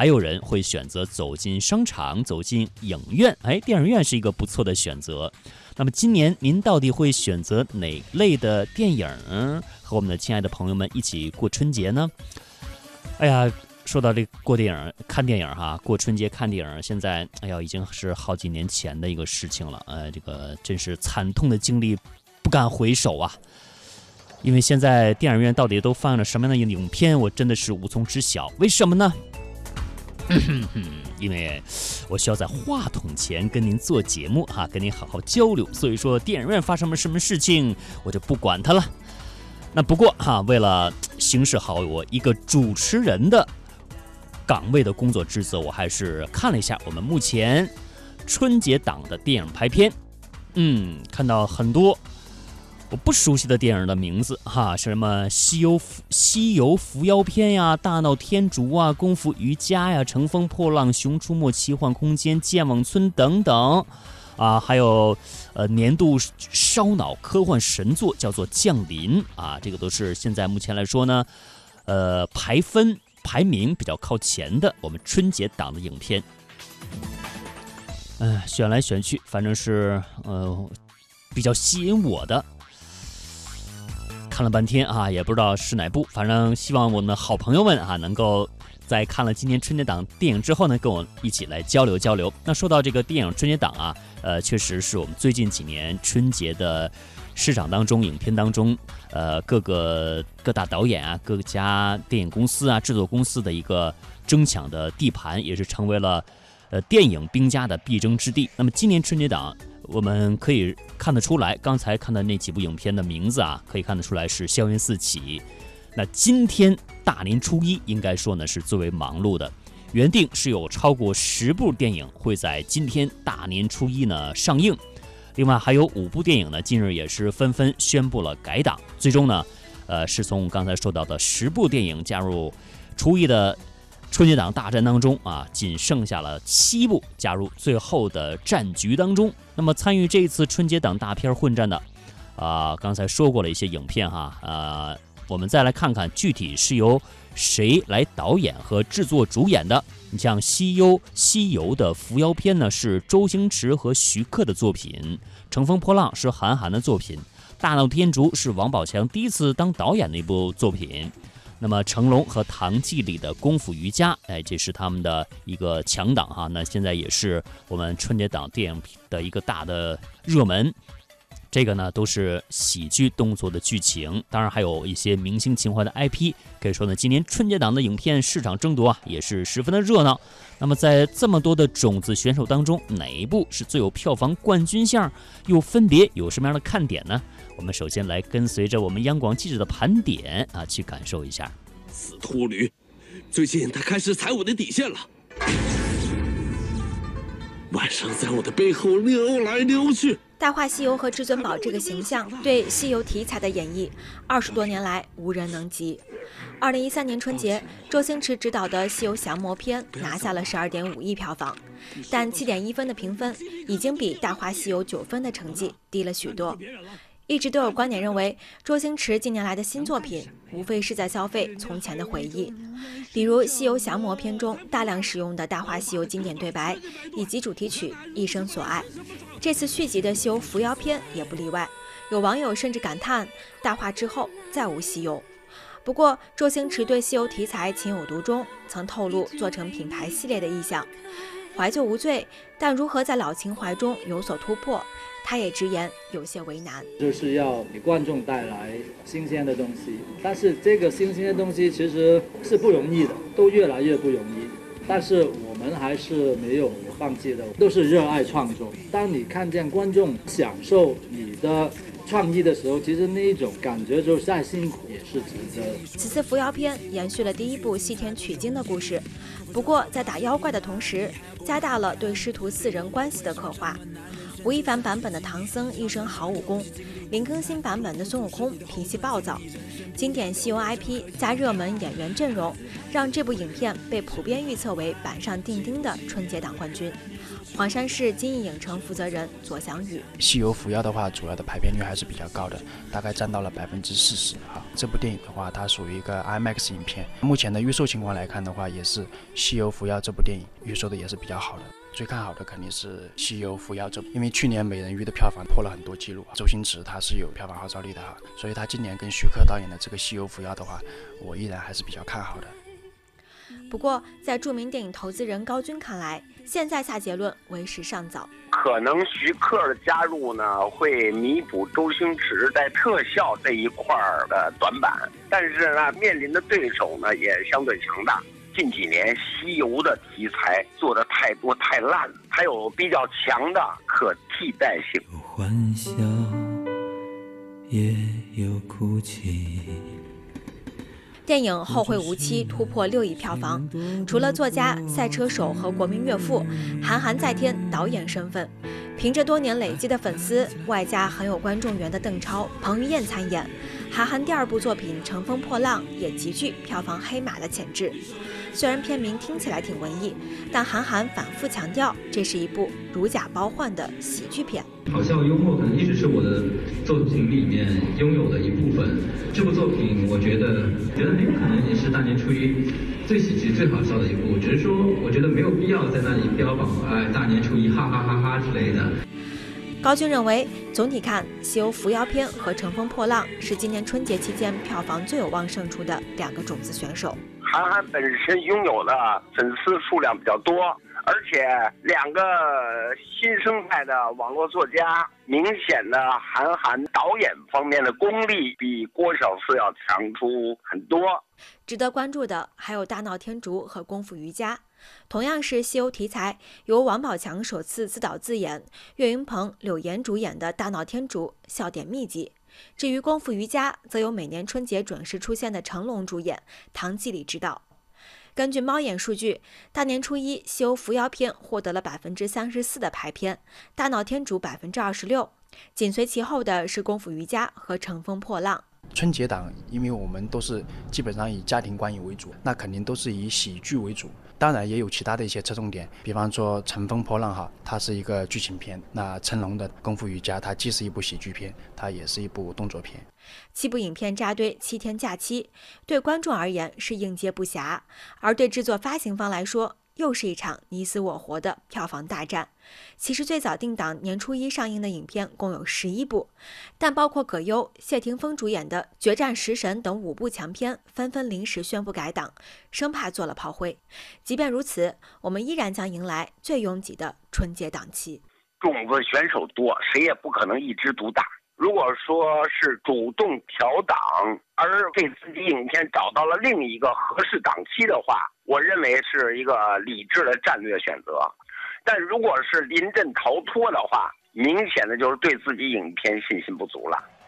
还有人会选择走进商场，走进影院。电影院是一个不错的选择。那么今年您到底会选择哪类的电影和我们的亲爱的朋友们一起过春节呢？说到这个过电影看电影过春节看电影，现在已经是好几年前的一个事情了，这个真是惨痛的经历不敢回首啊。因为现在电影院到底都放了什么样的影片，我真的是无从知晓。为什么呢？因为我需要在话筒前跟您做节目跟您好好交流，所以说电影院发生了什么事情我就不管它了。那不过为了行使好我一个主持人的岗位的工作职责，我还是看了一下我们目前春节档的电影排片，看到很多我不熟悉的电影的名字什么西游伏妖篇呀、大闹天竺啊、功夫瑜伽呀、乘风破浪、熊出没、奇幻空间、剑网村等等还有年度烧脑科幻神作叫做降临这个都是现在目前来说呢排名比较靠前的我们春节档的影片。选来选去，反正是比较吸引我的，看了半天也不知道是哪部。反正希望我们的好朋友们能够在看了今年春节档电影之后呢，跟我一起来交流交流。那说到这个电影春节档确实是我们最近几年春节的市场当中，影片当中，各大导演各家电影公司制作公司的一个争抢的地盘，也是成为了电影兵家的必争之地。那么今年春节档，我们可以看得出来，刚才看的那几部影片的名字可以看得出来是硝烟四起。那今天大年初一应该说呢是最为忙碌的，原定是有超过10部电影会在今天大年初一呢上映，另外还有5部电影呢近日也是纷纷宣布了改档，最终呢是从刚才说到的10部电影加入初一的春节档大战当中仅剩下了7部加入最后的战局当中。那么参与这一次春节档大片混战的刚才说过了一些影片我们再来看看具体是由谁来导演和制作主演的。你像西游的伏妖篇呢是周星驰和徐克的作品，乘风破浪是韩寒的作品，大闹天竺是王宝强第一次当导演的一部作品，那么成龙和唐季礼的功夫瑜伽这是他们的一个强档那现在也是我们春节档电影的一个大的热门。这个呢都是喜剧动作的剧情，当然还有一些明星情怀的 IP。 可以说呢今年春节档的影片市场争夺也是十分的热闹。那么在这么多的种子选手当中，哪一部是最有票房冠军相，又分别有什么样的看点呢？我们首先来跟随着我们央广记者的盘点去感受一下。死秃驴最近他开始踩我的底线了，晚上在我的背后溜来溜去。大话西游和至尊宝这个形象对西游题材的演绎，20多年来无人能及。2013年春节，周星驰执导的《西游降魔篇》拿下了12.5亿票房，但7.1分的评分已经比大话西游9分的成绩低了许多。一直都有观点认为，周星驰近年来的新作品无非是在消费从前的回忆，比如《西游降魔篇》中大量使用的大话西游经典对白以及主题曲《一生所爱》，这次续集的《西游伏妖篇》也不例外。有网友甚至感叹，大话之后再无西游。不过，周星驰对西游题材情有独钟，曾透露做成品牌系列的意向。怀旧无罪，但如何在老情怀中有所突破，他也直言有些为难。就是要给观众带来新鲜的东西，但是这个新鲜的东西其实是不容易的，都越来越不容易，但是我们还是没有放弃的，都是热爱创作。当你看见观众享受你的创意的时候，其实那一种感觉就再辛苦也是值得。此次伏妖篇延续了第一部西天取经的故事，不过在打妖怪的同时加大了对师徒4人关系的刻画。吴亦凡版本的唐僧一身好武功，林更新版本的孙悟空脾气暴躁，经典西游 IP 加热门演员阵容，让这部影片被普遍预测为板上钉钉的春节档冠军。黄山市金逸影城负责人左翔宇：西游伏妖的话，主要的排片率还是比较高的，大概占到了40%啊。这部电影的话，它属于一个 IMAX 影片，目前的预售情况来看的话，也是西游伏妖这部电影预售的也是比较好的。 最看好的肯定是《西游伏妖》这部，因为去年《美人鱼》的票房破了很多记录，周星驰他是有票房号召力的哈，所以他今年跟徐克导演的这个《西游伏妖》的话，我依然还是比较看好的。不过，在著名电影投资人高军看来，现在下结论为时尚早。可能徐克的加入呢，会弥补周星驰在特效这一块的短板，但是呢，面临的对手呢也相对强大。 近几年西游的题材做的太多太烂，还有比较强的可替代性。有欢笑，也有哭泣。电影《后会无期》突破6亿票房，除了作家、赛车手和国民岳父，韩寒再添导演身份。凭着多年累积的粉丝，外加很有观众缘的邓超、彭于晏参演。 韩寒第二部作品《乘风破浪》也极具票房黑马的潜质。虽然片名听起来挺文艺，但韩寒反复强调，这是一部如假包换的喜剧片。好笑幽默可能一直是我的作品里面拥有的一部分。这部作品我觉得很有可能也是大年初一最喜剧、最好笑的一部。只是说，我觉得没有必要在那里标榜哎大年初一哈哈哈哈之类的。 高军认为，总体看，《西游伏妖篇》和《乘风破浪》是今年春节期间票房最有旺盛处的2个种子选手。韩寒本身拥有的粉丝数量比较多，而且2个新生代的网络作家，明显的韩寒导演方面的功力比郭小四要强出很多。值得关注的还有《大闹天竺》和《功夫瑜伽》。 同样是西游题材，由王宝强首次自导自演，岳云鹏、柳岩主演的《大闹天竺》笑点密集。至于《功夫瑜伽》，则由每年春节准时出现的成龙主演，唐季礼执导。根据猫眼数据，大年初一《西游伏妖篇》获得了34%的排片，《大闹天竺》26%，紧随其后的是《功夫瑜伽》和《乘风破浪》。 春节档，因为我们都是基本上以家庭观影为主，那肯定都是以喜剧为主。当然也有其他的一些侧重点，比方说《乘风破浪》哈，它是一个剧情片；那成龙的《功夫瑜伽》，它既是一部喜剧片，它也是一部动作片。7部影片扎堆7天假期，对观众而言是应接不暇，而对制作发行方来说，又是一场你死我活的票房大战。其实最早定档年初一上映的影片共有11部，但包括葛优、谢霆锋主演的《决战食神》等5部强片纷纷临时宣布改档，生怕做了炮灰。即便如此，我们依然将迎来最拥挤的春节档期。种子选手多，谁也不可能一枝独大。如果说是主动调档，而给自己影片找到了另一个合适档期的话， 我认为是一个理智的战略选择，但如果是临阵逃脱的话，明显的就是对自己影片信心不足了。